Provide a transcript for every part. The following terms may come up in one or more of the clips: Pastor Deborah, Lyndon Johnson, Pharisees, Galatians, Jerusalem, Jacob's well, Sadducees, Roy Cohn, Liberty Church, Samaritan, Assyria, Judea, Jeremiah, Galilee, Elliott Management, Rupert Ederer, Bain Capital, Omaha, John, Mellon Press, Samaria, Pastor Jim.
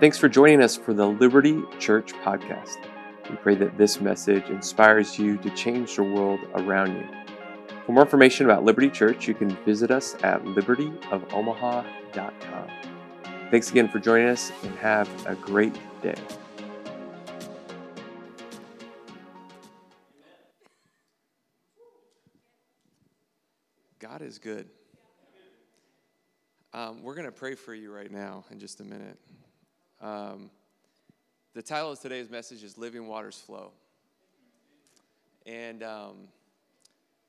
Thanks for joining us for the Liberty Church podcast. We pray that this message inspires you to change the world around you. For more information about Liberty Church, you can visit us at libertyofomaha.com. Thanks again for joining us, and have a great day. God is good. We're going to pray for you right now in just a minute. The title of today's message is Living Waters Flow. And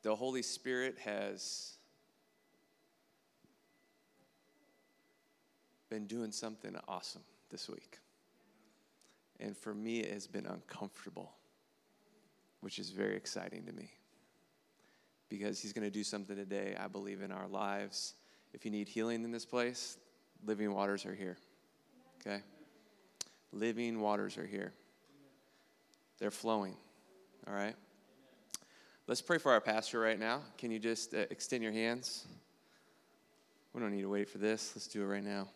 the Holy Spirit has been doing something awesome this week. And for me, it has been uncomfortable, which is very exciting to me. Because he's going to do something today, I believe, in our lives. If you need healing in this place, living waters are here. Okay? Living waters are here. They're flowing. All right? Let's pray for our pastor right now. Can you just extend your hands? We don't need to wait for this. Let's do it right now.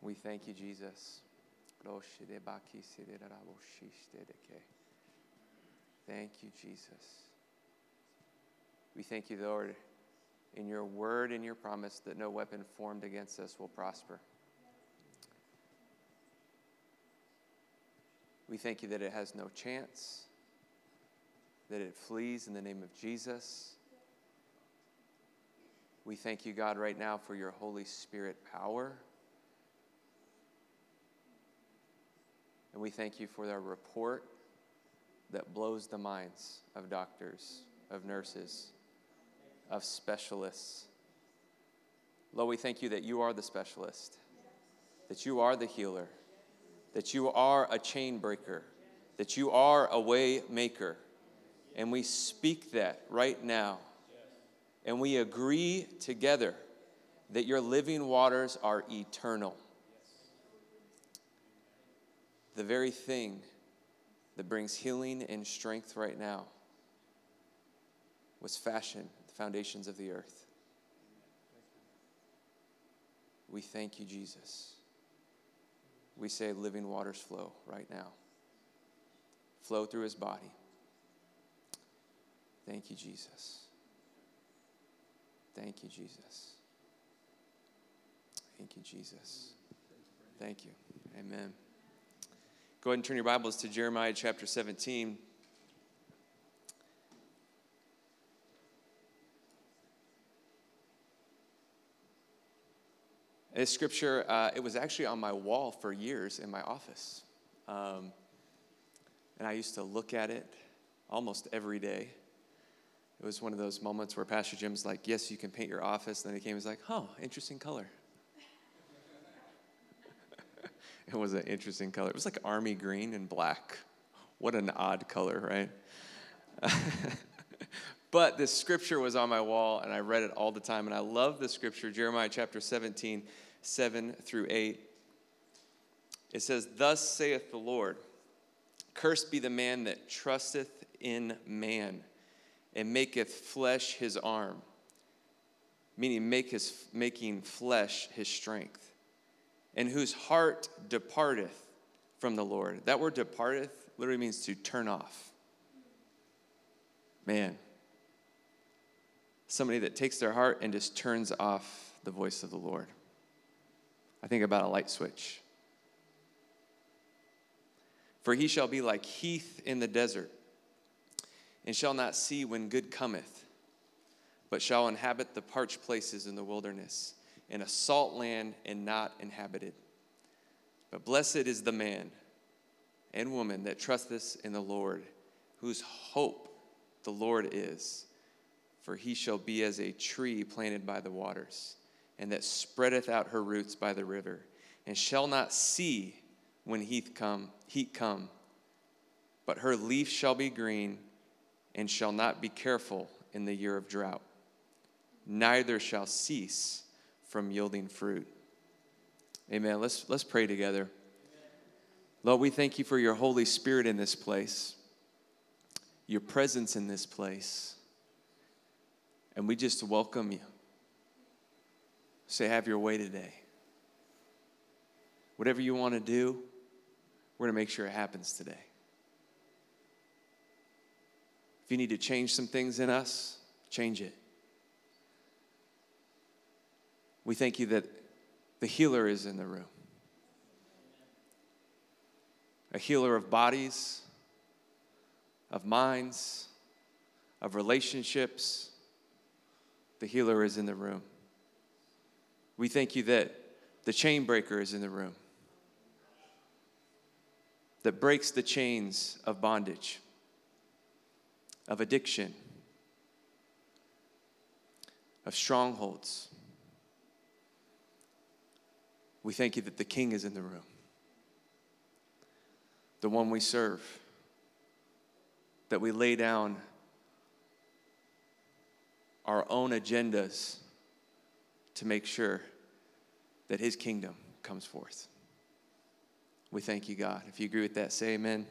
We thank you, Jesus. Thank you, Jesus. We thank you, Lord, in your word and your promise that no weapon formed against us will prosper. We thank you that it has no chance, that it flees in the name of Jesus. We thank you, God, right now for your Holy Spirit power. And we thank you for their report that blows the minds of doctors, of nurses, of specialists. Lord, we thank you that you are the specialist, that you are the healer, that you are a chain breaker, that you are a way maker. And we speak that right now. And we agree together that your living waters are eternal. The very thing that brings healing and strength right now was fashioned at the foundations of the earth. We thank you, Jesus. We say living waters flow right now. Flow through his body. Thank you, Jesus. Thank you, Jesus. Thank you, Jesus. Thank you. Amen. Go ahead and turn your Bibles to Jeremiah chapter 17. This scripture, it was actually on my wall for years in my office. And I used to look at it almost every day. It was one of those moments where Pastor Jim's like, yes, you can paint your office. And then he came and was like, oh, interesting color. It was an interesting color. It was like army green and black. What an odd color, right? But this scripture was on my wall, and I read it all the time. And I love this scripture, Jeremiah chapter 17, 7 through 8. It says, thus saith the Lord, cursed be the man that trusteth in man, and maketh flesh his arm, meaning making flesh his strength, and whose heart departeth from the Lord. That word departeth literally means to turn off. Man, somebody that takes their heart and just turns off the voice of the Lord. I think about a light switch. For he shall be like heath in the desert, and shall not see when good cometh, but shall inhabit the parched places in the wilderness, in a salt land and not inhabited. But blessed is the man and woman that trusteth in the Lord, whose hope the Lord is. For he shall be as a tree planted by the waters, and that spreadeth out her roots by the river, and shall not see when heat come, but her leaf shall be green, and shall not be careful in the year of drought, neither shall cease from yielding fruit. Amen. Let's pray together. Amen. Lord, we thank you for your Holy Spirit in this place, your presence in this place, and we just welcome you. Say, have your way today. Whatever you want to do, we're going to make sure it happens today. If you need to change some things in us, change it. We thank you that the healer is in the room. A healer of bodies, of minds, of relationships. The healer is in the room. We thank you that the chain breaker is in the room, that breaks the chains of bondage, of addiction, of strongholds. We thank you that the King is in the room, the one we serve, that we lay down our own agendas to make sure that his kingdom comes forth. We thank you, God. If you agree with that, say amen.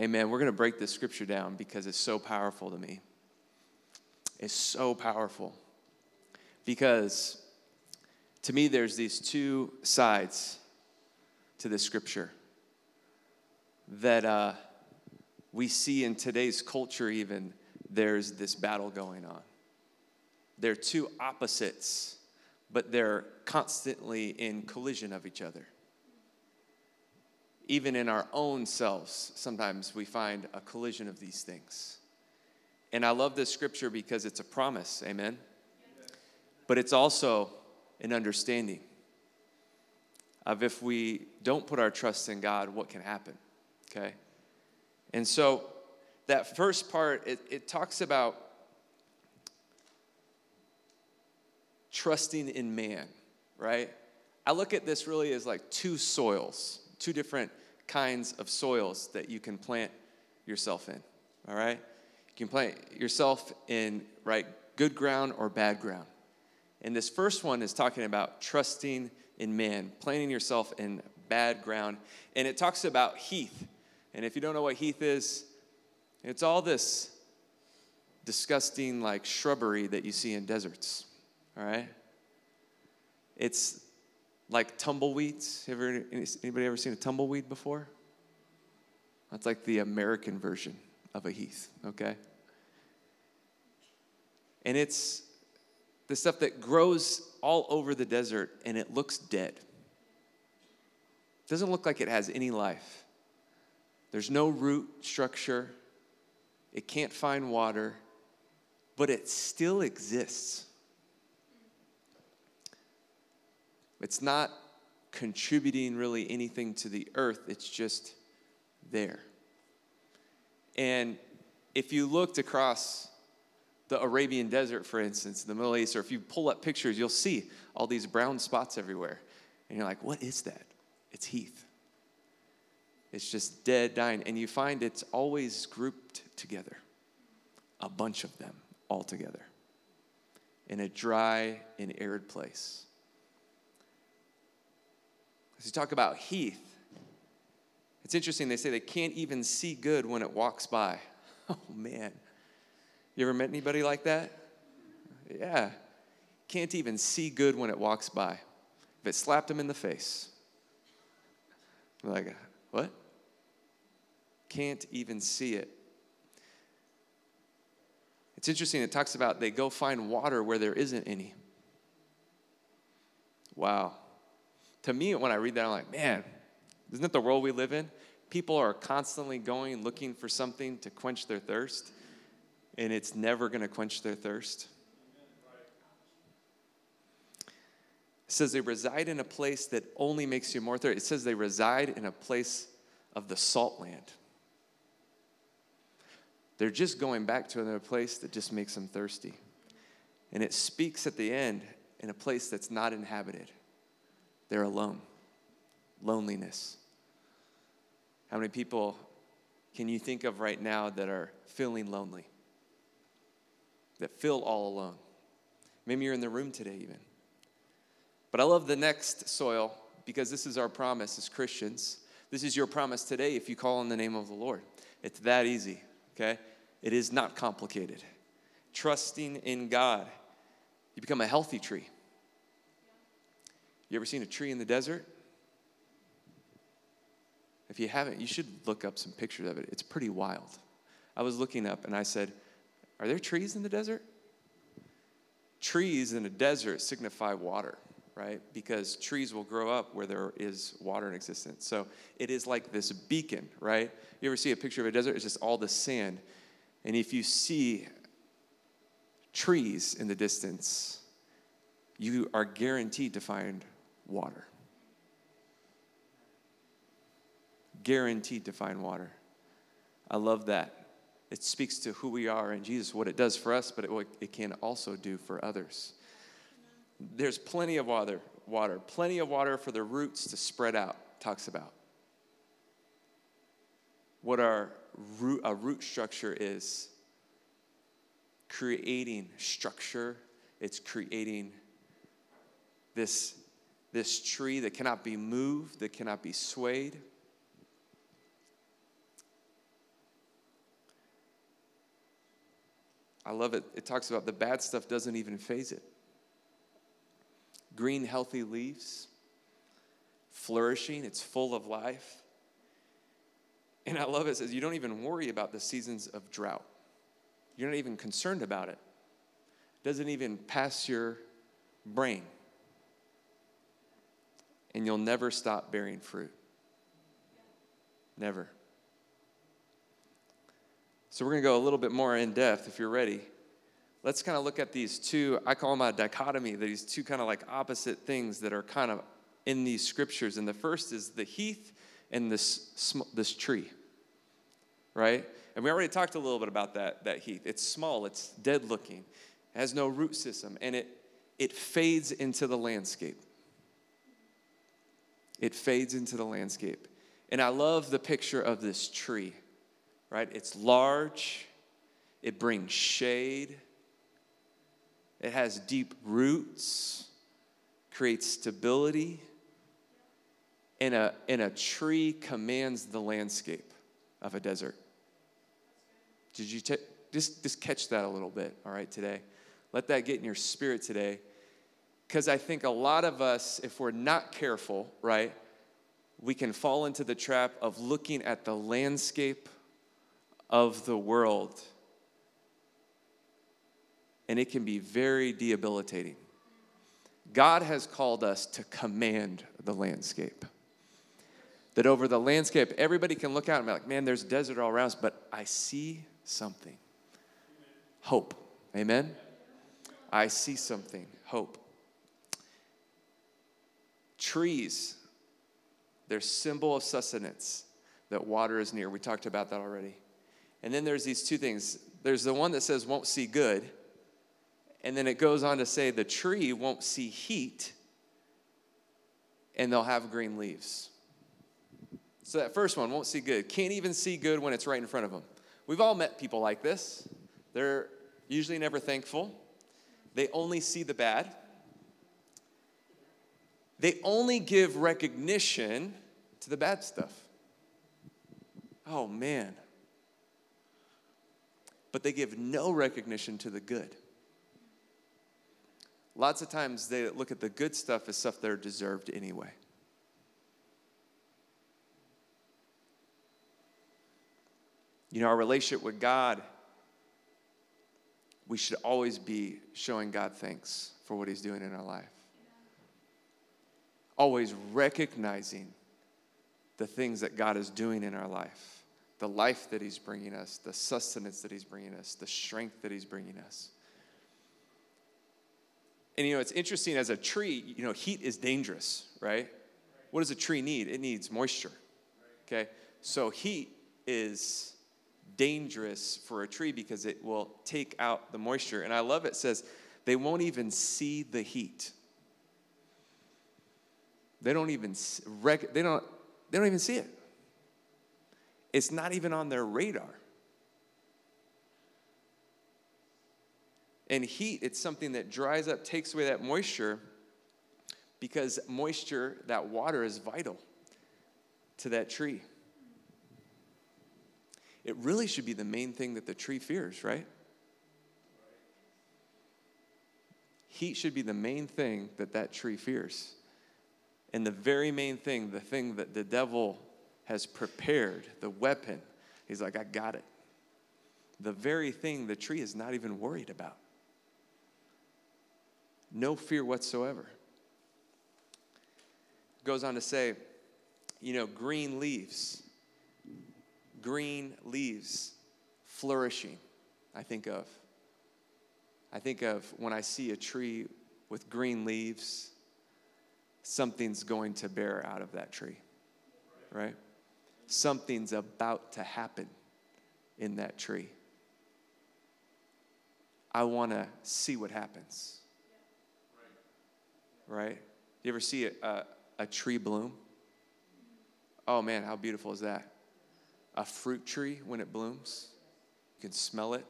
Amen. We're going to break this scripture down because it's so powerful to me. It's so powerful because to me there's these two sides to this scripture that we see in today's culture even. There's this battle going on. They're two opposites, but they're constantly in collision of each other. Even in our own selves, sometimes we find a collision of these things. And I love this scripture because it's a promise, amen? But it's also an understanding of if we don't put our trust in God, what can happen, okay? And so that first part, it talks about trusting in man, right? I look at this really as like two soils, two different kinds of soils that you can plant yourself in, all right? You can plant yourself in, right, good ground or bad ground. And this first one is talking about trusting in man, planting yourself in bad ground. And it talks about heath. And if you don't know what heath is, it's all this disgusting, like, shrubbery that you see in deserts, all right? It's like tumbleweeds. Anybody ever seen a tumbleweed before? That's like the American version of a heath, okay? And it's the stuff that grows all over the desert, and it looks dead. It doesn't look like it has any life. There's no root structure. It can't find water, but it still exists. It's not contributing really anything to the earth. It's just there. And if you looked across the Arabian desert, for instance, the Middle East, or if you pull up pictures, you'll see all these brown spots everywhere. And you're like, what is that? It's heath. It's just dead, dying. And you find it's always grouped together, a bunch of them all together, in a dry and arid place. As you talk about heath, it's interesting. They say they can't even see good when it walks by. Oh, man. You ever met anybody like that? Yeah. Can't even see good when it walks by. If it slapped them in the face. Like, what? Can't even see it. It's interesting. It talks about they go find water where there isn't any. Wow. To me, when I read that, I'm like, man, isn't that the world we live in? People are constantly going looking for something to quench their thirst, and it's never going to quench their thirst. It says they reside in a place that only makes you more thirsty. It says they reside in a place of the salt land. They're just going back to another place that just makes them thirsty. And it speaks at the end in a place that's not inhabited. They're alone. Loneliness. How many people can you think of right now that are feeling lonely? That feel all alone? Maybe you're in the room today even. But I love the next soil because this is our promise as Christians. This is your promise today if you call on the name of the Lord. It's that easy, okay? It is not complicated. Trusting in God, you become a healthy tree. You ever seen a tree in the desert? If you haven't, you should look up some pictures of it. It's pretty wild. I was looking up and I said, are there trees in the desert? Trees in a desert signify water, right? Because trees will grow up where there is water in existence. So it is like this beacon, right? You ever see a picture of a desert? It's just all the sand. And if you see trees in the distance, you are guaranteed to find water. Guaranteed to find water. I love that. It speaks to who we are in Jesus, what it does for us, but it can also do for others. There's plenty of water, plenty of water for the roots to spread out, talks about. What a root structure is, creating structure, it's creating this tree that cannot be moved, that cannot be swayed. I love it. It talks about the bad stuff doesn't even phase it. Green, healthy leaves, flourishing, it's full of life. And I love it. It says you don't even worry about the seasons of drought. You're not even concerned about it. It doesn't even pass your brain. And you'll never stop bearing fruit. Never. So we're going to go a little bit more in depth if you're ready. Let's kind of look at these two, I call them a dichotomy, these two kind of like opposite things that are kind of in these scriptures. And the first is the heath and this tree, right? And we already talked a little bit about that heath. It's small, it's dead looking, it has no root system, and it fades into the landscape. It fades into the landscape. And I love the picture of this tree. Right? It's large. It brings shade. It has deep roots, creates stability. And a tree commands the landscape of a desert. Did you just catch that a little bit, all right, today? Let that get in your spirit today. Because I think a lot of us, if we're not careful, right, we can fall into the trap of looking at the landscape of the world, and it can be very debilitating. God has called us to command the landscape. That over the landscape, everybody can look out and be like, man, there's desert all around us, but I see something. Hope. Amen? I see something. Hope. Trees, they're symbol of sustenance, that water is near. We talked about that already. And then there's these two things. There's the one that says won't see good. And then it goes on to say the tree won't see heat. And they'll have green leaves. So that first one, won't see good. Can't even see good when it's right in front of them. We've all met people like this. They're usually never thankful. They only see the bad. They only give recognition to the bad stuff. Oh, man. But they give no recognition to the good. Lots of times they look at the good stuff as stuff they're deserved anyway. You know, our relationship with God, we should always be showing God thanks for what he's doing in our life. Always recognizing the things that God is doing in our life. The life that he's bringing us, the sustenance that he's bringing us, the strength that he's bringing us. And, you know, it's interesting as a tree, you know, heat is dangerous, right? What does a tree need? It needs moisture, okay? So heat is dangerous for a tree because it will take out the moisture. And I love it says they won't even see the heat. They don't even see it. It's not even on their radar. And heat, it's something that dries up, takes away that moisture, because moisture, that water, is vital to that tree. It really should be the main thing that the tree fears, right? Heat should be the main thing that tree fears. And the very main thing, the thing that the devil has prepared the weapon. He's like, I got it. The very thing the tree is not even worried about. No fear whatsoever. Goes on to say, you know, green leaves, flourishing, I think of when I see a tree with green leaves, something's going to bear out of that tree, right? Something's about to happen in that tree. I want to see what happens, right? You ever see a tree bloom? Oh, man, how beautiful is that? A fruit tree, when it blooms, you can smell it.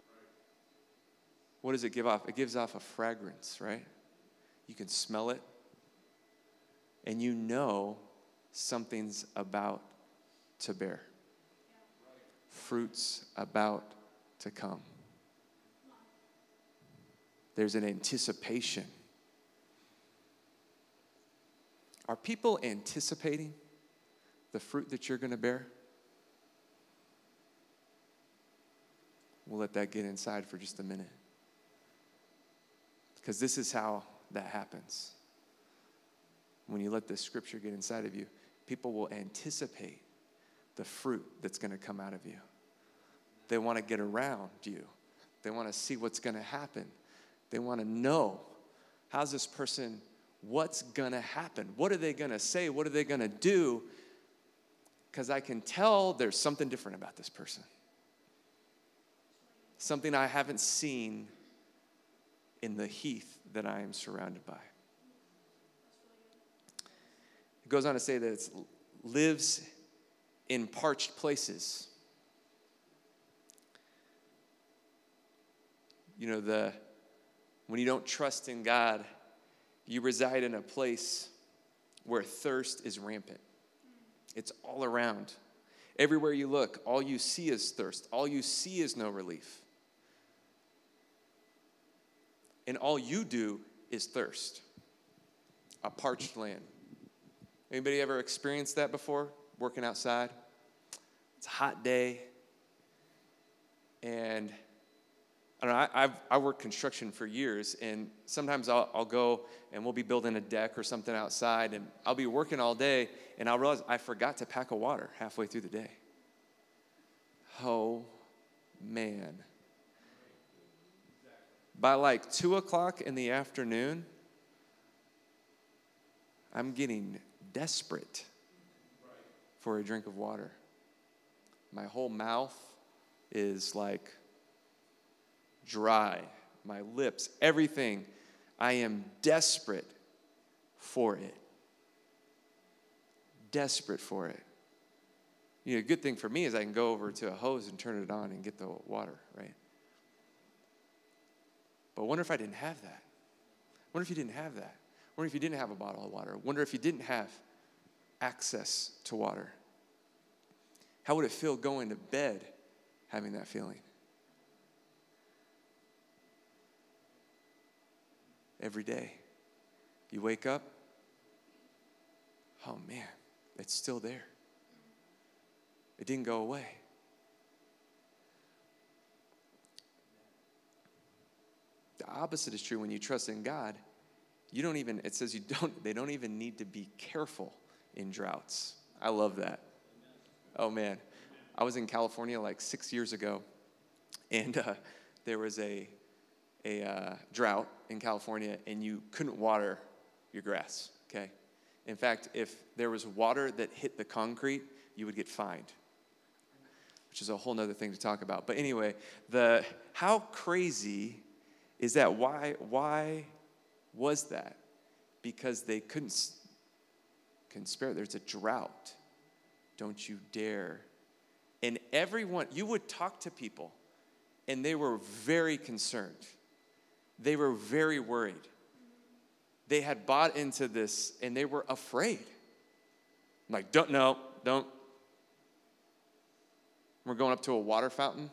What does it give off? It gives off a fragrance, right? You can smell it, and you know something's about to bear. Fruit's about to come. There's an anticipation. Are people anticipating the fruit that you're going to bear? We'll let that get inside for just a minute. Because this is how that happens. When you let this scripture get inside of you, people will anticipate the fruit that's going to come out of you. They want to get around you. They want to see what's going to happen. They want to know, how's this person, what's going to happen? What are they going to say? What are they going to do? Because I can tell there's something different about this person. Something I haven't seen in the heath that I am surrounded by. It goes on to say that it lives in parched places. You know, when you don't trust in God, you reside in a place where thirst is rampant. It's all around. Everywhere you look, all you see is thirst. All you see is no relief. And all you do is thirst. A parched land. Anybody ever experienced that before? Working outside? It's a hot day. And I don't know, I worked construction for years, and sometimes I'll go and we'll be building a deck or something outside, and I'll be working all day, and I'll realize I forgot to pack a water halfway through the day. Oh, man. By like 2 o'clock in the afternoon, I'm getting desperate for a drink of water. My whole mouth is like dry. My lips, everything. I am desperate for it. Desperate for it. You know, a good thing for me is I can go over to a hose and turn it on and get the water, right? But I wonder if I didn't have that. I wonder if you didn't have that. I wonder if you didn't have a bottle of water. I wonder if you didn't have access to water. How would it feel going to bed having that feeling? Every day. You wake up, oh man, it's still there. It didn't go away. The opposite is true when you trust in God. You don't even, it says they don't even need to be careful in droughts. I love that. Oh, man. I was in California like 6 years ago, and there was a drought in California, and you couldn't water your grass, okay? In fact, if there was water that hit the concrete, you would get fined, which is a whole nother thing to talk about. But anyway, how crazy is that? Why was that? Because they couldn't spare it. There's a drought. Don't you dare. And everyone, you would talk to people, and they were very concerned. They were very worried. They had bought into this, and they were afraid. I'm like, don't. We're going up to a water fountain,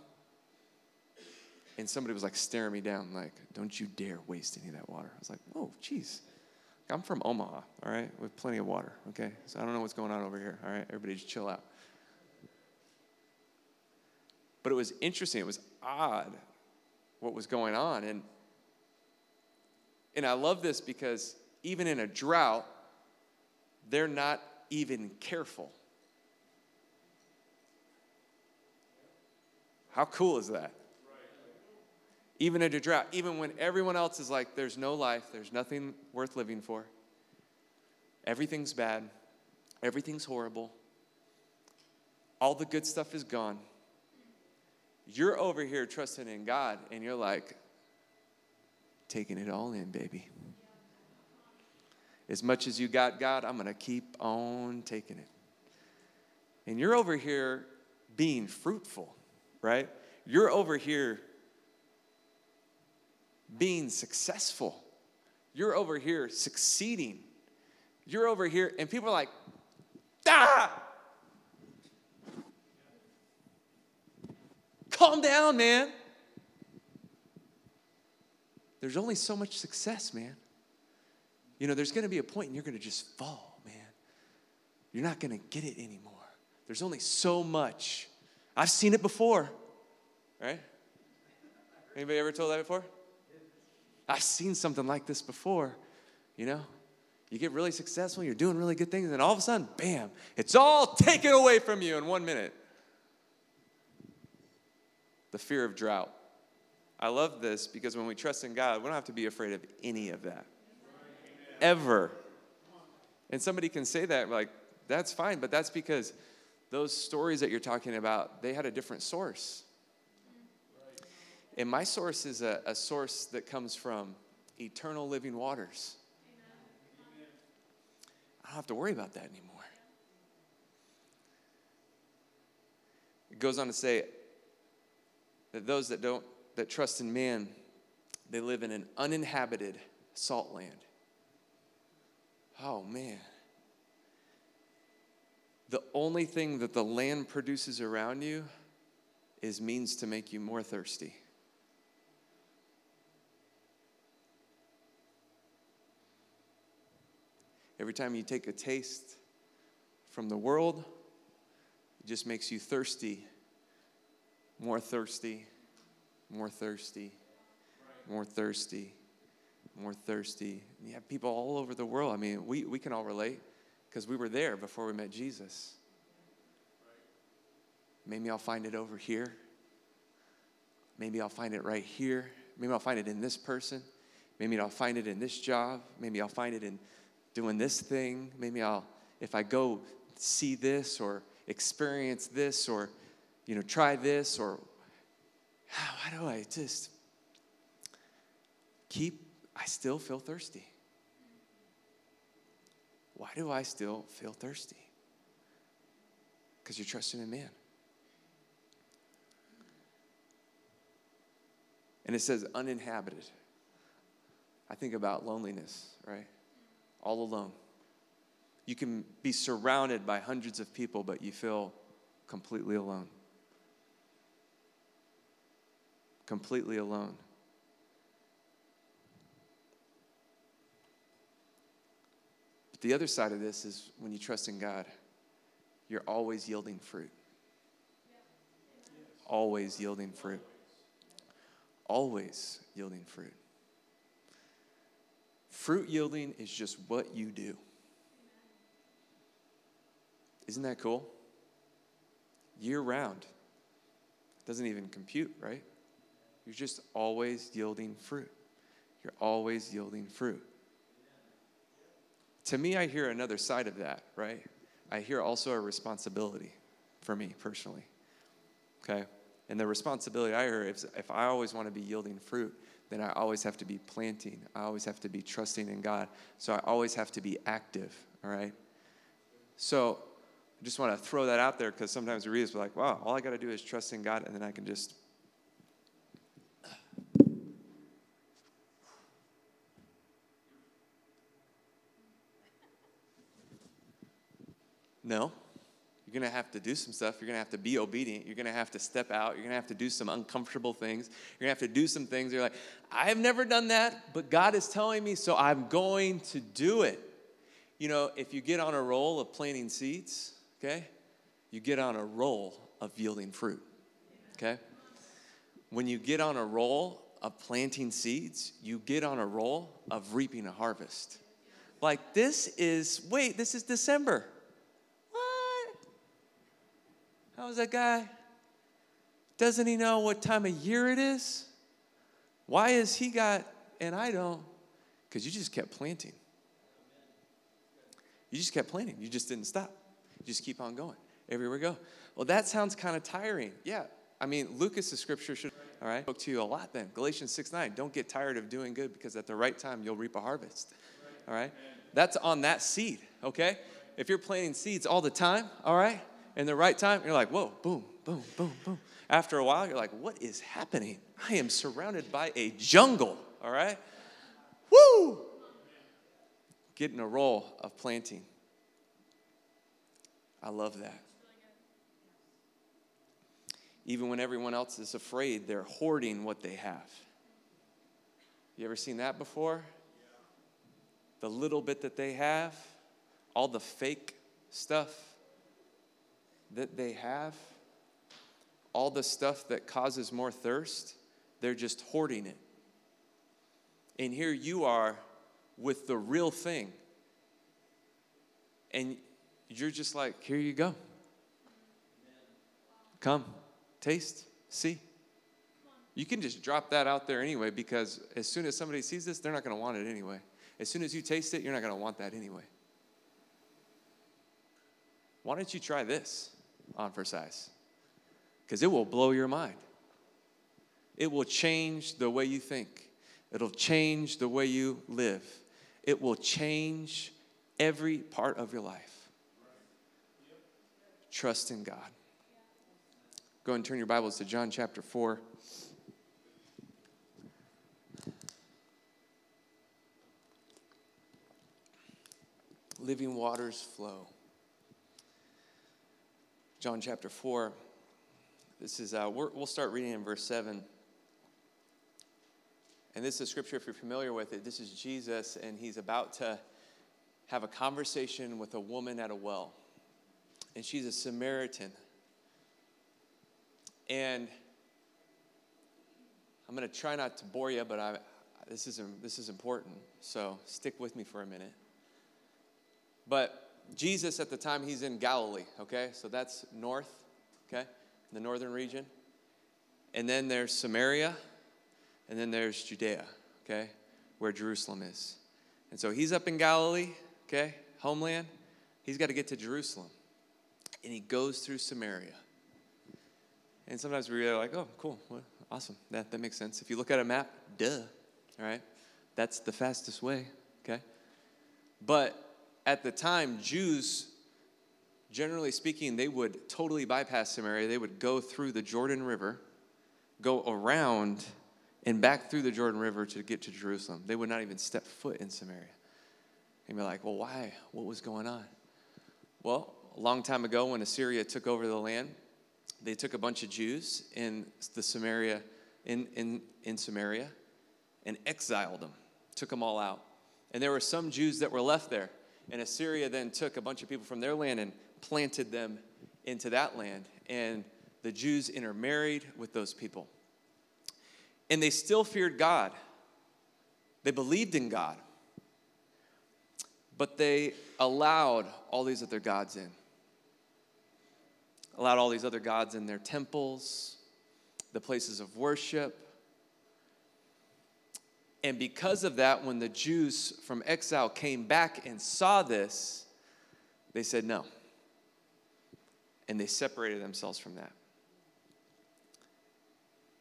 and somebody was like staring me down, like, don't you dare waste any of that water. I was like, whoa, geez. I'm from Omaha, all right? We have plenty of water, okay? So I don't know what's going on over here, all right? Everybody just chill out. But it was interesting. It was odd what was going on. And I love this because even in a drought, they're not even careful. How cool is that? Even in a drought, even when everyone else is like, there's no life, there's nothing worth living for, everything's bad, everything's horrible, all the good stuff is gone. You're over here trusting in God, and you're like, taking it all in, baby. As much as you got, God, I'm going to keep on taking it. And you're over here being fruitful, right? You're over here being successful. You're over here succeeding. You're over here, and people are like, ah! Calm down, man. There's only so much success, man. You know, there's going to be a point and you're going to just fall, man. You're not going to get it anymore. There's only so much. I've seen it before, right? Anybody ever told that before? I've seen something like this before, you know? You get really successful, you're doing really good things, and all of a sudden, bam, it's all taken away from you in 1 minute. The fear of drought. I love this because when we trust in God, we don't have to be afraid of any of that. Ever. And somebody can say that, like, that's fine, but that's because those stories that you're talking about, they had a different source. And my source is a source that comes from eternal living waters. I don't have to worry about that anymore. It goes on to say that those that trust in man, they live in an uninhabited salt land. Oh, man. The only thing that the land produces around you is means to make you more thirsty. Every time you take a taste from the world, it just makes you thirsty, more thirsty, more thirsty, more thirsty, more thirsty. And you have people all over the world. I mean, we can all relate because we were there before we met Jesus. Maybe I'll find it over here. Maybe I'll find it right here. Maybe I'll find it in this person. Maybe I'll find it in this job. Maybe I'll find it in doing this thing. Maybe if I go see this or experience this or, you know, try this or, how do I just I still feel thirsty. Why do I still feel thirsty? Because you're trusting in man. And it says uninhabited. I think about loneliness, right? All alone. You can be surrounded by hundreds of people, but you feel completely alone. Completely alone. But the other side of this is when you trust in God, you're always yielding fruit. Always yielding fruit. Always yielding fruit. Fruit yielding is just what you do. Isn't that cool? Year round. Doesn't even compute, right? You're just always yielding fruit. You're always yielding fruit. To me, I hear another side of that, right? I hear also a responsibility for me personally, okay? And the responsibility I hear is if I always want to be yielding fruit, then I always have to be planting. I always have to be trusting in God. So I always have to be active, all right? So I just want to throw that out there because sometimes we read this, we're like, wow, all I got to do is trust in God, and then I can just no, you're going to have to do some stuff. You're going to have to be obedient. You're going to have to step out. You're going to have to do some uncomfortable things. You're going to have to do some things. You're like, I have never done that, but God is telling me, so I'm going to do it. You know, if you get on a roll of planting seeds, okay, you get on a roll of yielding fruit. okay? When you get on a roll of planting seeds, you get on a roll of reaping a harvest. Like, this is December. What? How is that guy? Doesn't he know what time of year it is? Why is he got, and I don't? Because you just kept planting. You just kept planting. You just didn't stop. You just keep on going. Everywhere we go. Well, that sounds kind of tiring. Yeah. I mean, Lucas's scripture should, all right, spoke to you a lot then. Galatians 6:9, don't get tired of doing good because at the right time you'll reap a harvest. All right? That's on that seed, okay? If you're planting seeds all the time, all right, in the right time, you're like, whoa, boom, boom, boom, boom. After a while, you're like, what is happening? I am surrounded by a jungle, all right? Woo! Get in a roll of planting. I love that. Even when everyone else is afraid, they're hoarding what they have. You ever seen that before? The little bit that they have, all the fake stuff that they have, all the stuff that causes more thirst, they're just hoarding it. And here you are with the real thing. And you're just like, here you go. Come. Taste, see. You can just drop that out there anyway because as soon as somebody sees this, they're not going to want it anyway. As soon as you taste it, you're not going to want that anyway. Why don't you try this on for size? Because it will blow your mind. It will change the way you think. It'll change the way you live. It will change every part of your life. Trust in God. Go and turn your Bibles to John chapter 4. Living waters flow. John chapter 4. This is we'll start reading in verse 7. And this is scripture, if you're familiar with it. This is Jesus, and he's about to have a conversation with a woman at a well. And she's a Samaritan. And I'm going to try not to bore you, but this is important, so stick with me for a minute. But Jesus, at the time, he's in Galilee, okay? So that's north, okay, the northern region. And then there's Samaria, and then there's Judea, okay, where Jerusalem is. And so he's up in Galilee, okay, homeland. He's got to get to Jerusalem, and he goes through Samaria. And sometimes we are like, oh, cool, well, awesome, that makes sense. If you look at a map, duh, all right? That's the fastest way, okay? But at the time, Jews, generally speaking, they would totally bypass Samaria. They would go through the Jordan River, go around and back through the Jordan River to get to Jerusalem. They would not even step foot in Samaria. And you're like, well, why? What was going on? Well, a long time ago when Assyria took over the land, they took a bunch of Jews in Samaria and exiled them, took them all out. And there were some Jews that were left there. And Assyria then took a bunch of people from their land and planted them into that land. And the Jews intermarried with those people. And they still feared God. They believed in God. But they allowed all these other gods in. Allowed all these other gods in their temples, the places of worship. And because of that, when the Jews from exile came back and saw this, they said no. And they separated themselves from that.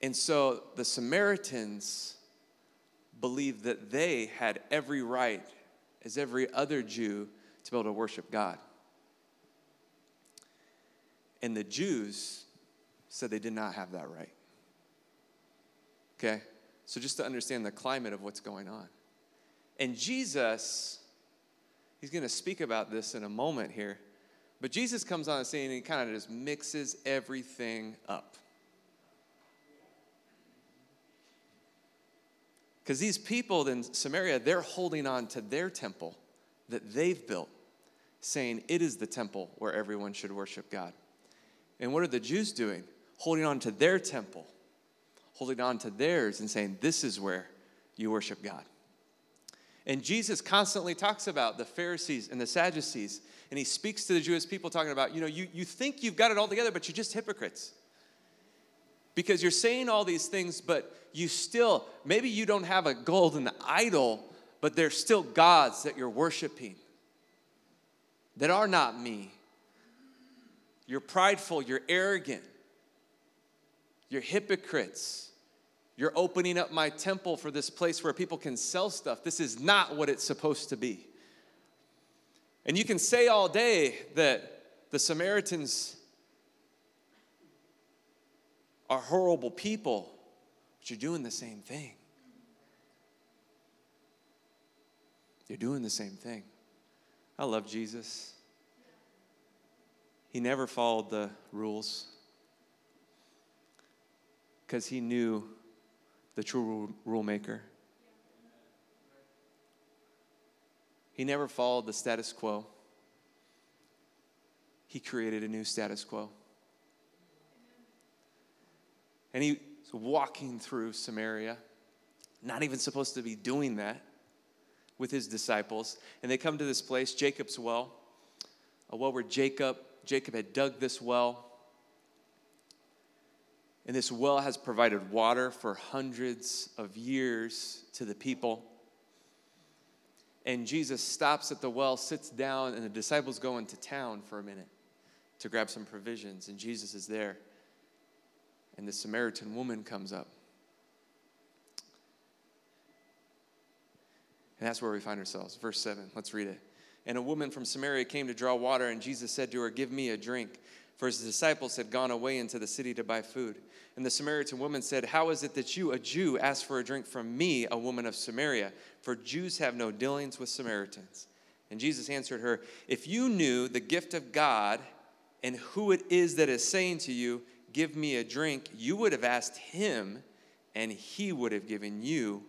And so the Samaritans believed that they had every right, as every other Jew, to be able to worship God. And the Jews said they did not have that right. Okay? So just to understand the climate of what's going on. And Jesus, he's going to speak about this in a moment here. But Jesus comes on the scene and he kind of just mixes everything up. Because these people in Samaria, they're holding on to their temple that they've built, saying it is the temple where everyone should worship God. And what are the Jews doing? holding on to their temple, holding on to theirs and saying, this is where you worship God. And Jesus constantly talks about the Pharisees and the Sadducees, and he speaks to the Jewish people talking about, you think you've got it all together, but you're just hypocrites. Because you're saying all these things, but you still, maybe you don't have a golden idol, but they're still gods that you're worshiping that are not me. You're prideful, you're arrogant, you're hypocrites. You're opening up my temple for this place where people can sell stuff. This is not what it's supposed to be. And you can say all day that the Samaritans are horrible people, but you're doing the same thing. You're doing the same thing. I love Jesus. He never followed the rules because he knew the true rule maker. He never followed the status quo. He created a new status quo. And he's walking through Samaria, not even supposed to be doing that, with his disciples. And they come to this place, Jacob's well, a well where Jacob had dug this well. And this well has provided water for hundreds of years to the people. And Jesus stops at the well, sits down, and the disciples go into town for a minute to grab some provisions. And Jesus is there. And the Samaritan woman comes up. And that's where we find ourselves. Verse 7, let's read it. And a woman from Samaria came to draw water, and Jesus said to her, give me a drink. For his disciples had gone away into the city to buy food. And the Samaritan woman said, how is it that you, a Jew, ask for a drink from me, a woman of Samaria? For Jews have no dealings with Samaritans. And Jesus answered her, if you knew the gift of God and who it is that is saying to you, give me a drink, you would have asked him, and he would have given you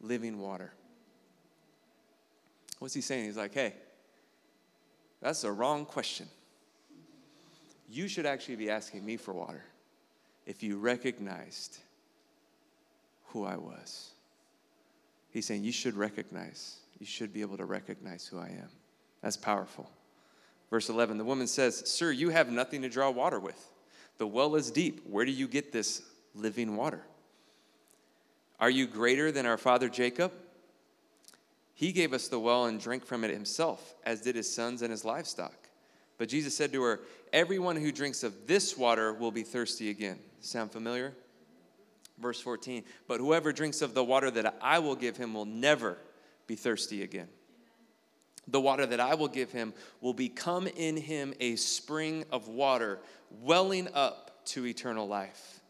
living water. What's he saying? He's like, hey, that's the wrong question. You should actually be asking me for water if you recognized who I was. He's saying you should be able to recognize who I am. That's powerful. Verse 11, the woman says, sir, you have nothing to draw water with. The well is deep. Where do you get this living water? Are you greater than our father Jacob? He gave us the well and drank from it himself, as did his sons and his livestock. But Jesus said to her, everyone who drinks of this water will be thirsty again. Sound familiar? Verse 14, but whoever drinks of the water that I will give him will never be thirsty again. The water that I will give him will become in him a spring of water, welling up to eternal life.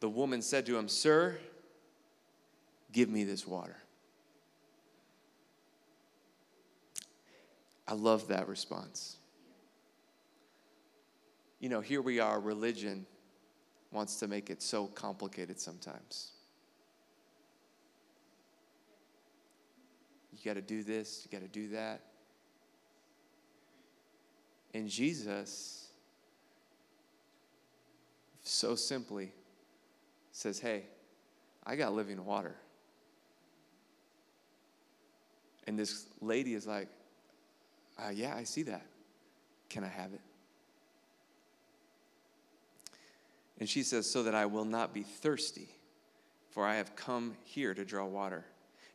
The woman said to him, sir, give me this water. I love that response. Here we are, religion wants to make it so complicated sometimes. You got to do this, you got to do that. And Jesus so simply says, hey, I got living water. And this lady is like, yeah, I see that. Can I have it? And she says, so that I will not be thirsty, for I have come here to draw water.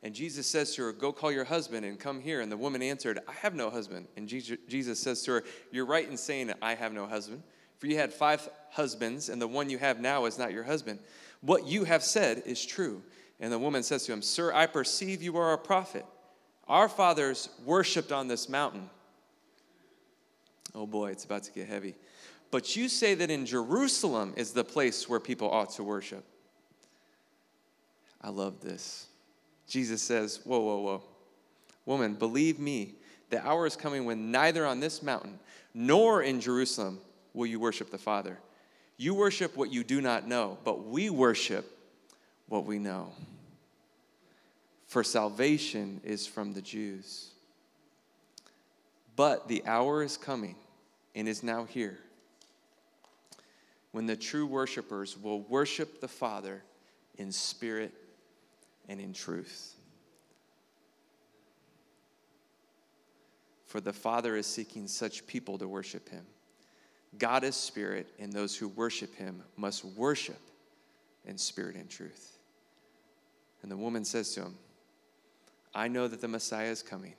And Jesus says to her, go call your husband and come here. And the woman answered, I have no husband. And Jesus says to her, you're right in saying I have no husband, for you had 5 husbands, and the one you have now is not your husband. What you have said is true. And the woman says to him, sir, I perceive you are a prophet. Our fathers worshipped on this mountain. Oh boy, it's about to get heavy. But you say that in Jerusalem is the place where people ought to worship. I love this. Jesus says, whoa. Woman, believe me, the hour is coming when neither on this mountain nor in Jerusalem will you worship the Father. You worship what you do not know, but we worship what we know. For salvation is from the Jews. But the hour is coming and is now here when the true worshipers will worship the Father in spirit and in truth. For the Father is seeking such people to worship him. God is spirit, and those who worship him must worship in spirit and truth. And the woman says to him, I know that the Messiah is coming,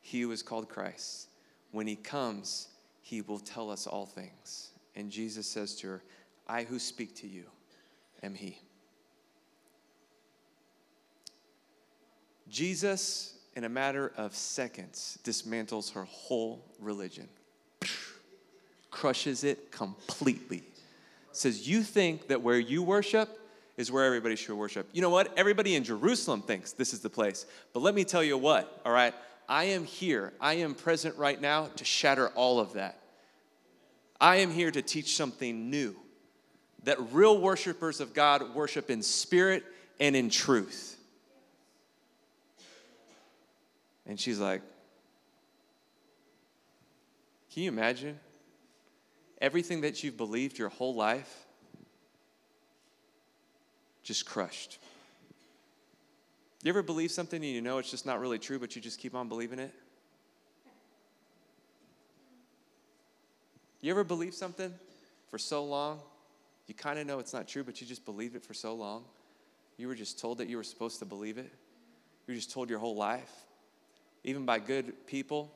he who is called Christ. When he comes, he will tell us all things. And Jesus says to her, I who speak to you am he. Jesus, in a matter of seconds, dismantles her whole religion. Crushes it completely. Says, you think that where you worship is where everybody should worship. You know what? Everybody in Jerusalem thinks this is the place. But let me tell you what, all right? I am here. I am present right now to shatter all of that. I am here to teach something new, that real worshipers of God worship in spirit and in truth. And she's like, can you imagine? Everything that you've believed your whole life, just crushed. You ever believe something and you know it's just not really true, but you just keep on believing it? You ever believe something for so long, you kind of know it's not true, but you just believed it for so long? You were just told that you were supposed to believe it. You were just told your whole life, even by good people,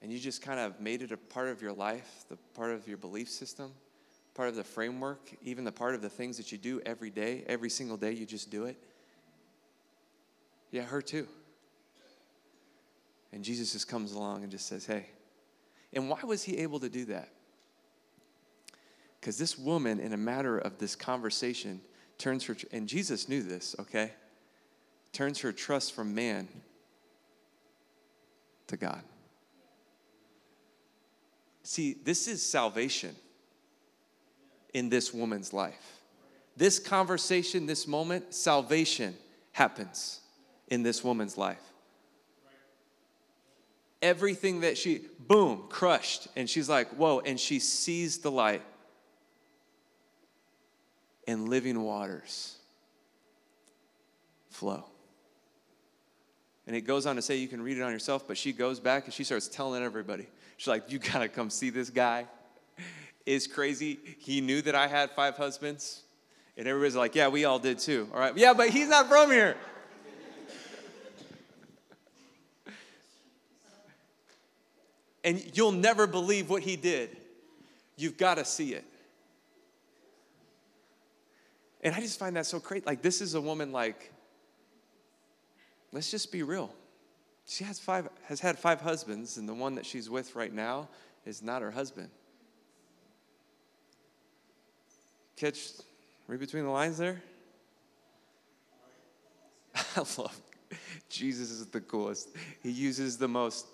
and you just kind of made it a part of your life, the part of your belief system, part of the framework, even the part of the things that you do every day. Every single day, you just do it. Yeah, her too. And Jesus just comes along and just says, hey. And why was he able to do that? Because this woman, in a matter of this conversation, turns her, and Jesus knew this, okay? Turns her trust from man to God. See, this is salvation in this woman's life. This conversation, this moment, salvation happens in this woman's life. Everything that she, boom, crushed. And she's like, whoa, and she sees the light and living waters flow. And it goes on to say, you can read it on yourself, but she goes back and she starts telling everybody. She's like, you got to come see this guy. It's crazy. He knew that I had 5 husbands. And everybody's like, yeah, we all did too. All right. Yeah, but he's not from here. And you'll never believe what he did. You've got to see it. And I just find that so crazy. Like, this is a woman, like, let's just be real. She has had five husbands, and the one that she's with right now is not her husband. Catch, read between the lines there. I love Jesus is the coolest. He uses the most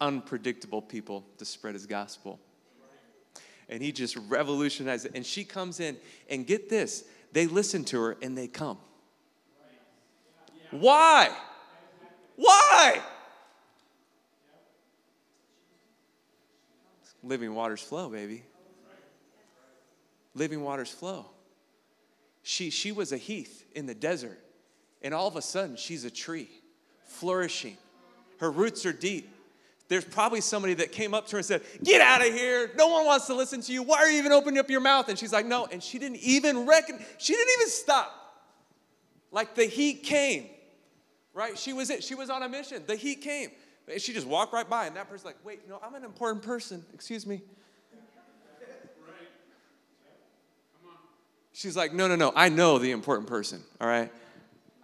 unpredictable people to spread his gospel. And he just revolutionized it. And she comes in, and get this, they listen to her and they come. Why? Why? Living waters flow, baby. Living waters flow. She was a heath in the desert, and all of a sudden she's a tree, flourishing. Her roots are deep. There's probably somebody that came up to her and said, get out of here. No one wants to listen to you. Why are you even opening up your mouth? And she's like, no. And she didn't even stop. Like, the heat came. Right? She was on a mission. The heat came. And she just walked right by, and that person's like, wait, no, I'm an important person. Excuse me. She's like, no, I know the important person, all right?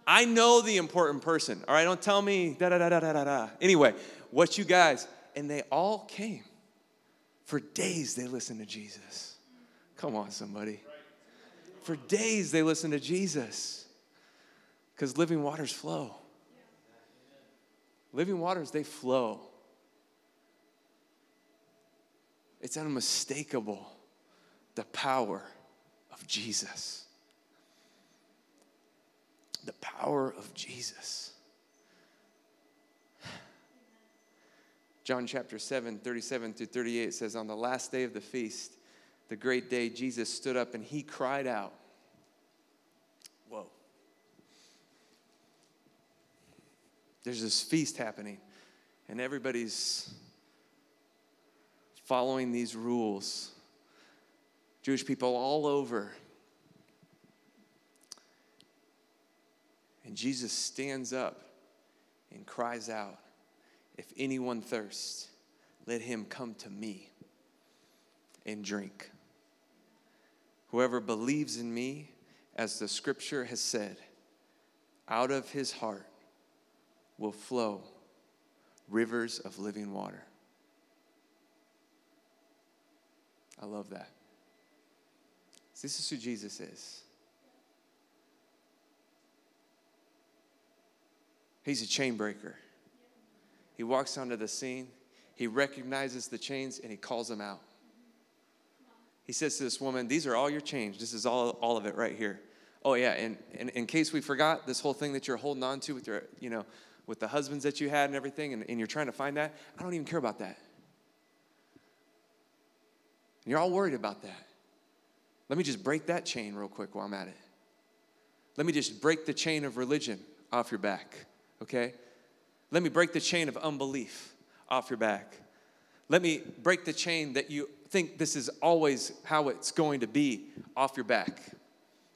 I know the important person, all right? Don't tell me da-da-da-da-da-da. Anyway, what you guys, and they all came. For days they listened to Jesus. Come on, somebody. For days they listened to Jesus because living waters flow. Living waters, they flow. It's unmistakable, the power of Jesus. The power of Jesus. John chapter 7, 37 through 38 says, on the last day of the feast, the great day, Jesus stood up and he cried out. Whoa. There's this feast happening, and everybody's following these rules. Jewish people all over. And Jesus stands up and cries out, "If anyone thirsts, let him come to me and drink. Whoever believes in me, as the scripture has said, out of his heart will flow rivers of living water." I love that. This is who Jesus is. He's a chain breaker. He walks onto the scene. He recognizes the chains, and he calls them out. He says to this woman, "These are all your chains. This is all of it right here. Oh, yeah, and in case we forgot, this whole thing that you're holding on to with your, you know, with the husbands that you had and everything, and you're trying to find that, I don't even care about that. And you're all worried about that. Let me just break that chain real quick while I'm at it. Let me just break the chain of religion off your back, okay? Let me break the chain of unbelief off your back. Let me break the chain that you think this is always how it's going to be off your back.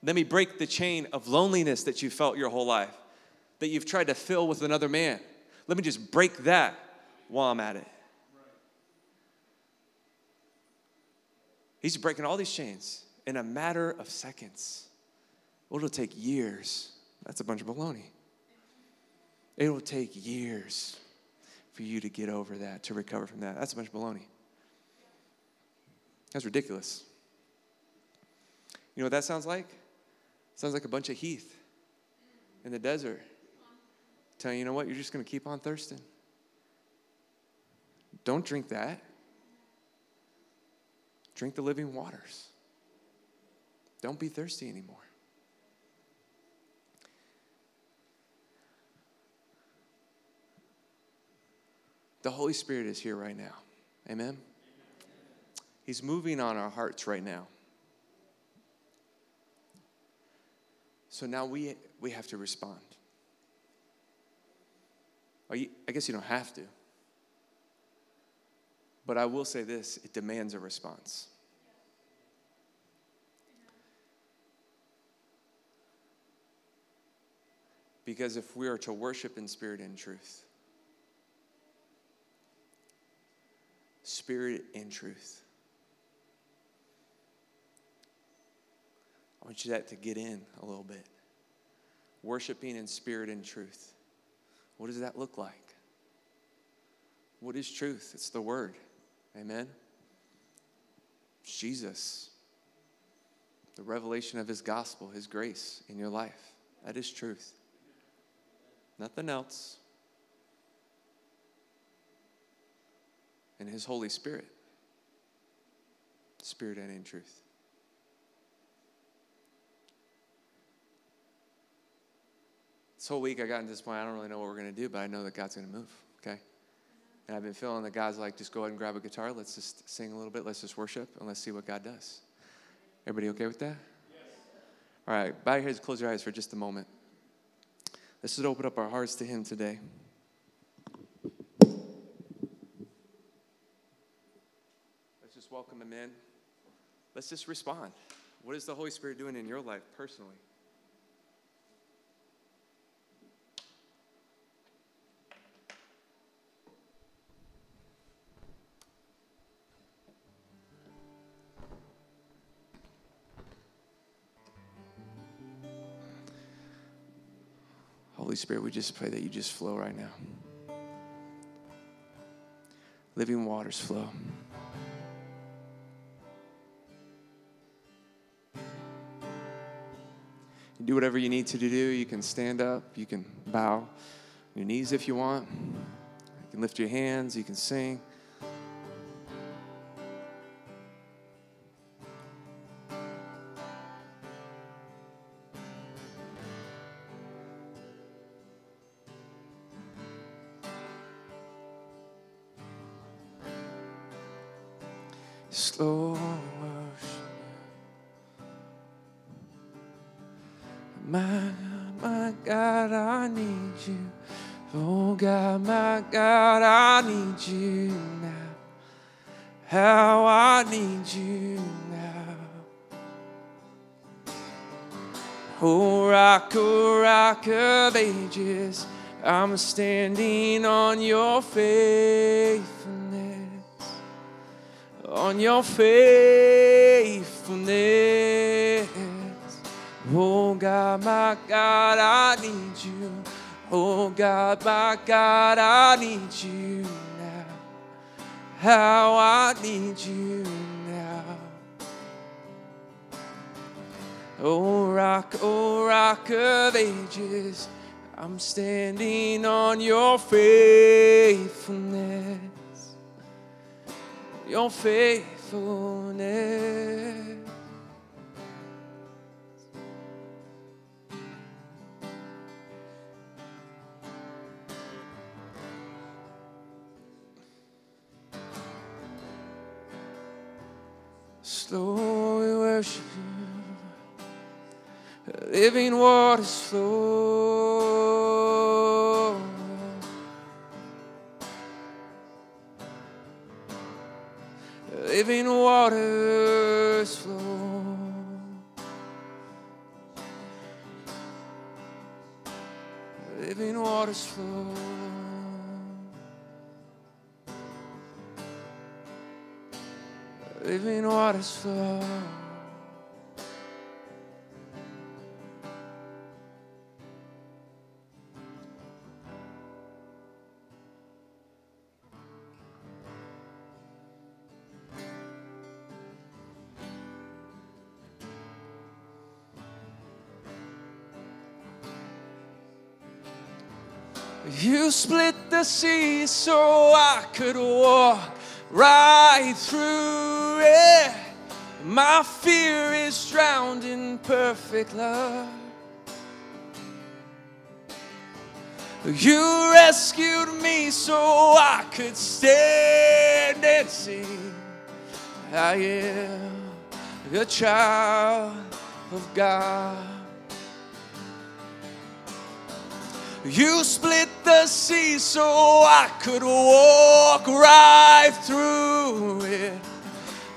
Let me break the chain of loneliness that you felt your whole life, that you've tried to fill with another man. Let me just break that while I'm at it." He's breaking all these chains in a matter of seconds. Well, it'll take years. That's a bunch of baloney. It will take years for you to get over that, to recover from that. That's a bunch of baloney. That's ridiculous. You know what that sounds like? It sounds like a bunch of heath in the desert telling you, you know what, you're just going to keep on thirsting. Don't drink that. Drink the living waters. Don't be thirsty anymore. The Holy Spirit is here right now. Amen? He's moving on our hearts right now. So now we have to respond. I guess you don't have to. But I will say this, it demands a response. Because if we are to worship in spirit and truth, I want you to get in a little bit. Worshiping in spirit and truth. What does that look like? What is truth? It's the word. Amen? It's Jesus. The revelation of his gospel, his grace in your life. That is truth. Nothing else. And his Holy Spirit. Spirit and in truth. This whole week I got into this point, I don't really know what we're going to do, but I know that God's going to move, okay? And I've been feeling that God's like, just go ahead and grab a guitar. Let's just sing a little bit. Let's just worship, and let's see what God does. Everybody okay with that? Yes. All right, bow your heads, close your eyes for just a moment. Let's just open up our hearts to him today. Welcome him in. Let's just respond. What is the Holy Spirit doing in your life personally? Holy Spirit, we just pray that you just flow right now. Living waters flow. Do whatever you need to do. You can stand up. You can bow your knees if you want. You can lift your hands. You can sing. Slow worship. my God, I need you. Oh God, my God, I need you now. How I need you now. Oh rock, oh rock of ages, I'm standing on your faithfulness, on your faithfulness. Oh God, my God, I need you. Oh God, my God, I need you now. How I need you now. Oh rock of ages, I'm standing on your faithfulness, your faithfulness. Slow, we worship you. Living waters flow. Living waters flow. Living waters flow. Living waters flow. You split the sea so I could walk right through it. My fear is drowned in perfect love. You rescued me so I could stand and see. I am a child of God. You split the sea so I could walk right through it.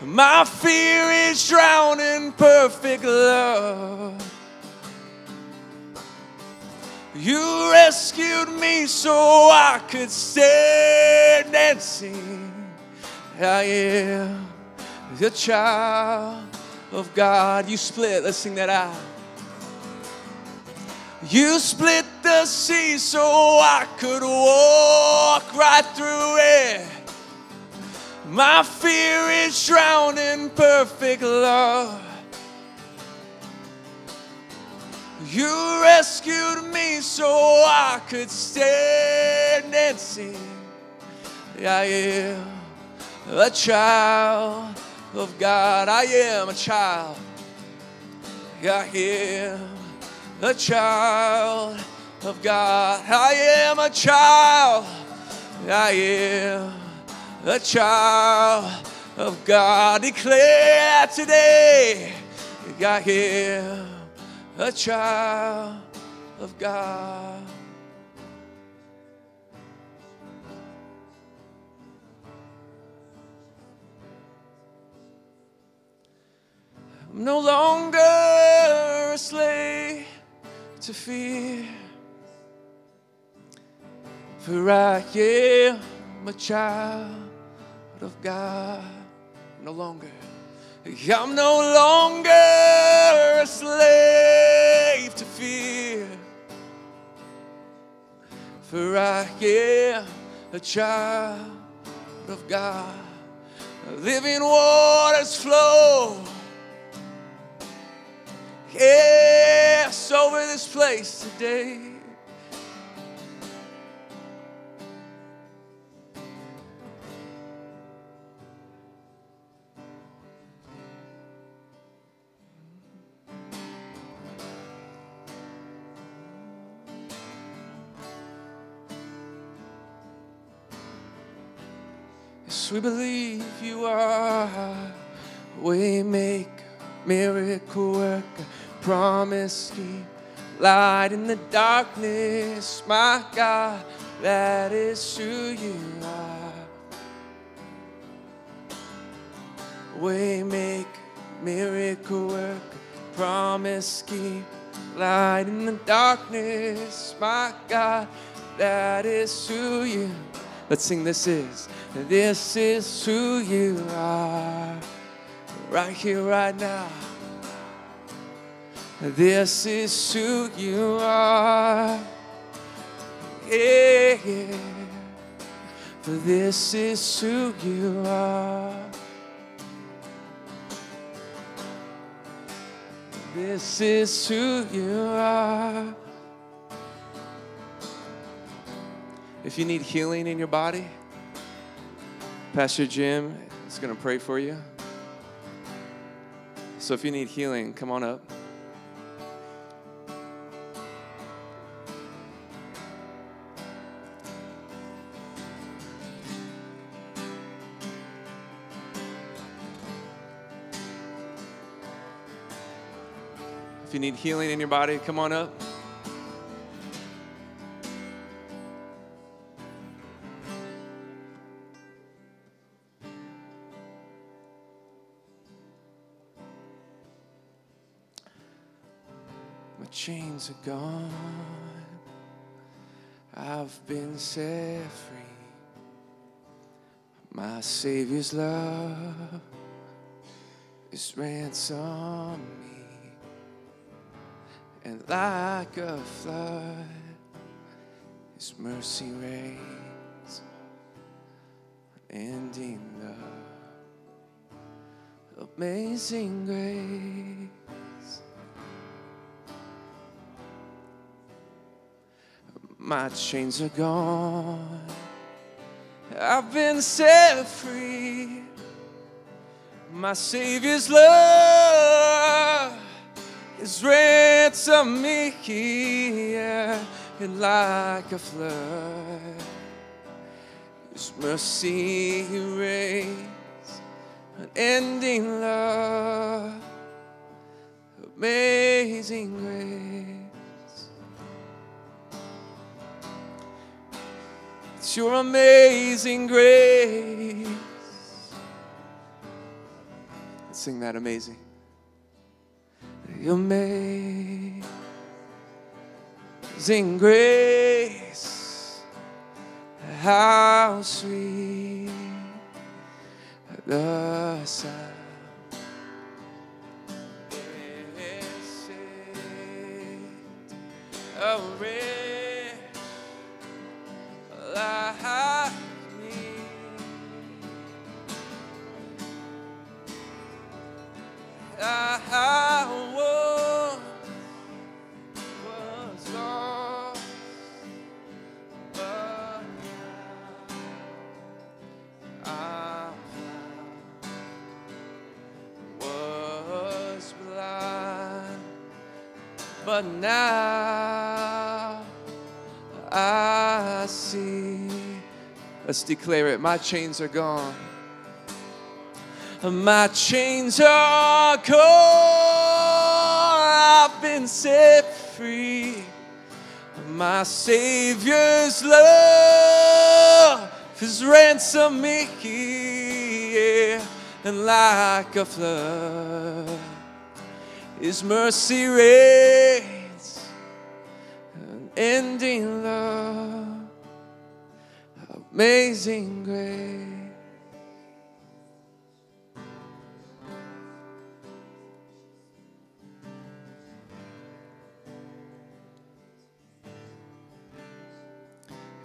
My fear is drowned in perfect love. You rescued me so I could stand and sing. I am the child of God. You split, let's sing that out. You split the sea so I could walk right through it. My fear is drowned in perfect love. You rescued me so I could stand and sing. I am a child of God. I am a child. I am a child of God. I am a child. I am a child of God. Declare today, I am a child of God. I'm no longer a slave to fear, for I am a child of God. No longer, I'm no longer a slave to fear, for I am a child of God. Living waters flow. Yes, over this place today. Yes, we believe you are way maker, miracle worker, promise keep, light in the darkness, my God, that is who you are. Waymaker, miracle worker, promise keeper, light in the darkness, my God, that is who you are. Let's sing this is who you are, right here, right now. This is who you are, yeah, yeah. This is who you are. This is who you are. If you need healing in your body, Pastor Jim is going to pray for you. So if you need healing, come on up. If you need healing in your body, come on up. Chains are gone, I've been set free, my Savior's love is ransomed me, and like a flood, His mercy reigns, unending love, amazing grace. My chains are gone, I've been set free, my Savior's love has ransomed me, yeah. And like a flood, His mercy reigns, unending love, amazing grace. It's your amazing grace. Let's sing that amazing. Your amazing grace, how sweet the sound. It saved a wretch like me. I was lost, but now I'm found. Was blind, but now I see. Let's declare it. My chains are gone. My chains are gone. I've been set free. My Savior's love has ransomed me, yeah. And like a flood, His mercy reigns, unending love, amazing grace.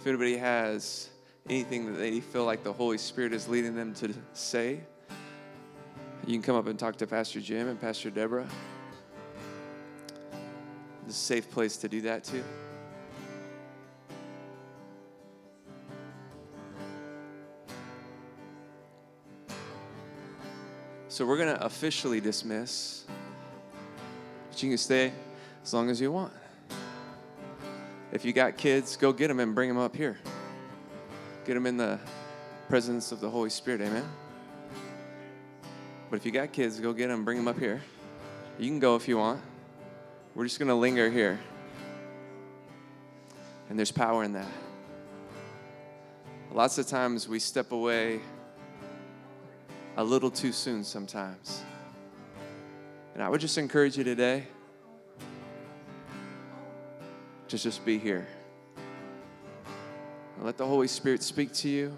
If anybody has anything that they feel like the Holy Spirit is leading them to say, you can come up and talk to Pastor Jim and Pastor Deborah. It's a safe place to do that too. So we're going to officially dismiss, but you can stay as long as you want. If you got kids, go get them and bring them up here. Get them in the presence of the Holy Spirit, amen? But if you got kids, go get them, bring them up here. You can go if you want. We're just going to linger here. And there's power in that. Lots of times we step away a little too soon sometimes. And I would just encourage you today to just be here. And let the Holy Spirit speak to you.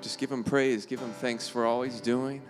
Just give Him praise. Give Him thanks for all He's doing.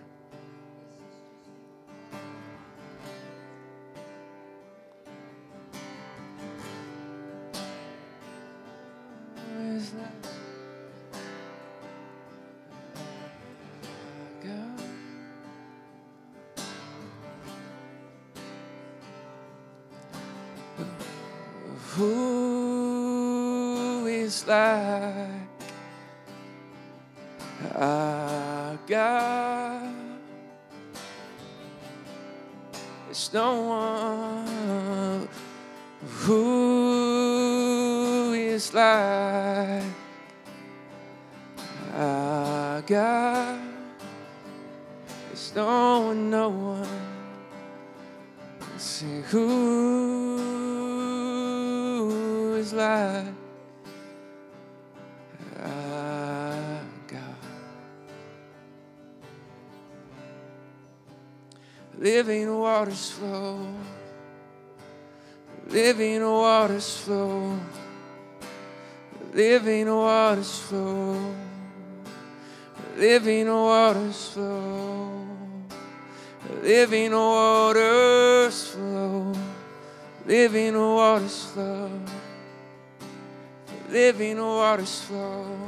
Living waters flow, living waters flow, living waters flow, living waters flow, living waters flow, living waters flow, living waters flow.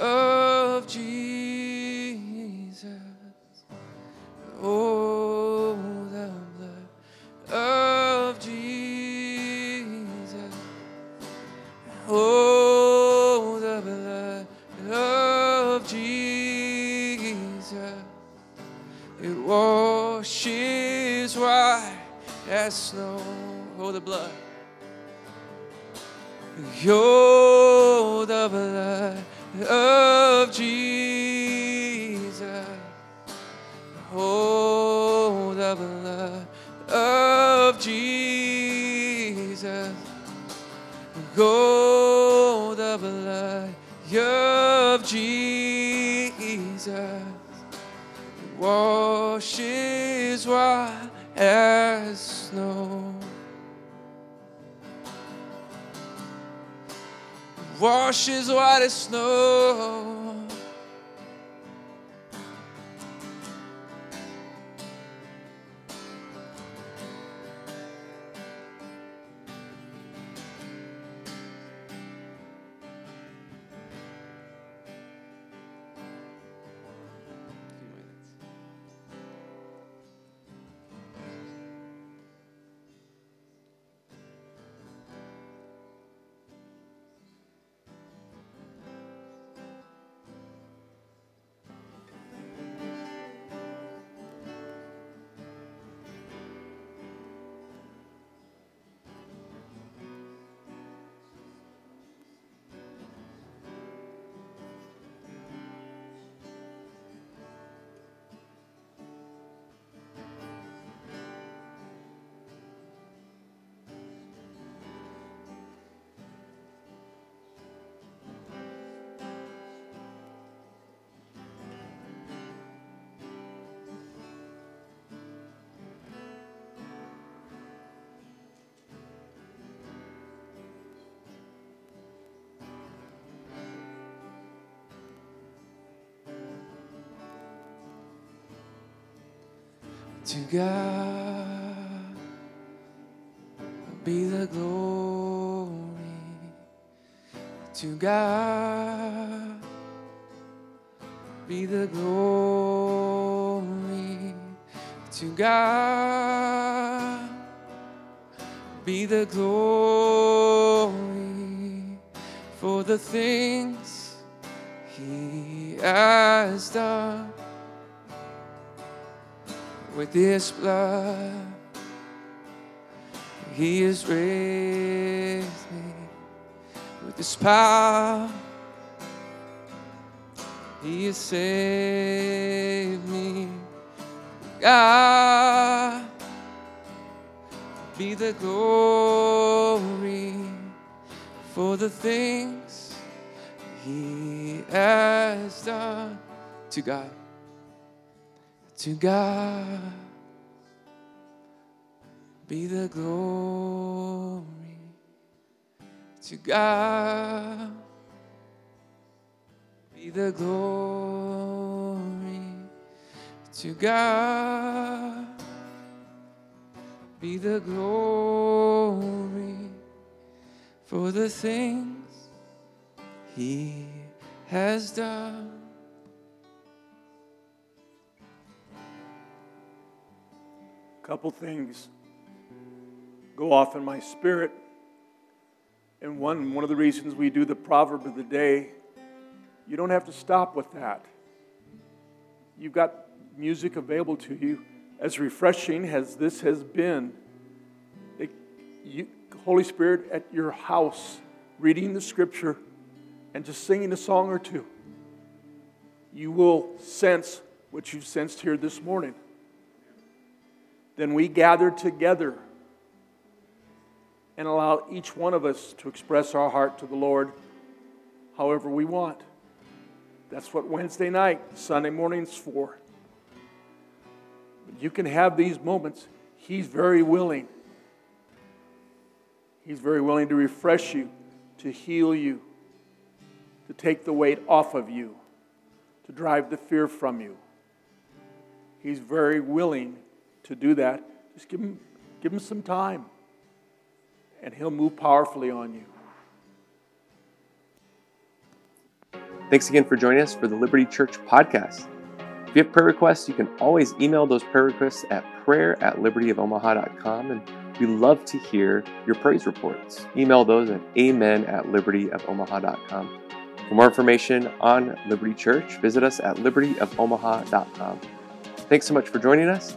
Of Jesus, oh, the blood of Jesus, oh, the blood of Jesus, it washes white as snow, oh, the blood, oh, the blood of Jesus, oh, the blood of Jesus, oh, the blood of Jesus, washes white as snow, washes white as snow. To God be the glory. To God be the glory. To God be the glory for the things He has done. With His blood, He has raised me. With His power, He has saved me. God, be the glory for the things He has done. To God. To God be the glory. To God be the glory. To God be the glory for the things He has done. Couple things go off in my spirit, and one of the reasons we do the proverb of the day, you don't have to stop with that. You've got music available to you. As refreshing as this has been, Holy Spirit at your house, reading the Scripture and just singing a song or two, you will sense what you've sensed here this morning. Then we gather together and allow each one of us to express our heart to the Lord however we want. That's what Wednesday night, Sunday morning's for. You can have these moments. He's very willing. He's very willing to refresh you, to heal you, to take the weight off of you, to drive the fear from you. He's very willing to do that. Just give him some time, and He'll move powerfully on you. Thanks again for joining us for the Liberty Church podcast. If you have prayer requests, you can always email those prayer requests at prayer@libertyofomaha.com, and we love to hear your praise reports. Email those at amen@libertyofomaha.com. For more information on Liberty Church, visit us at libertyofomaha.com. Thanks so much for joining us,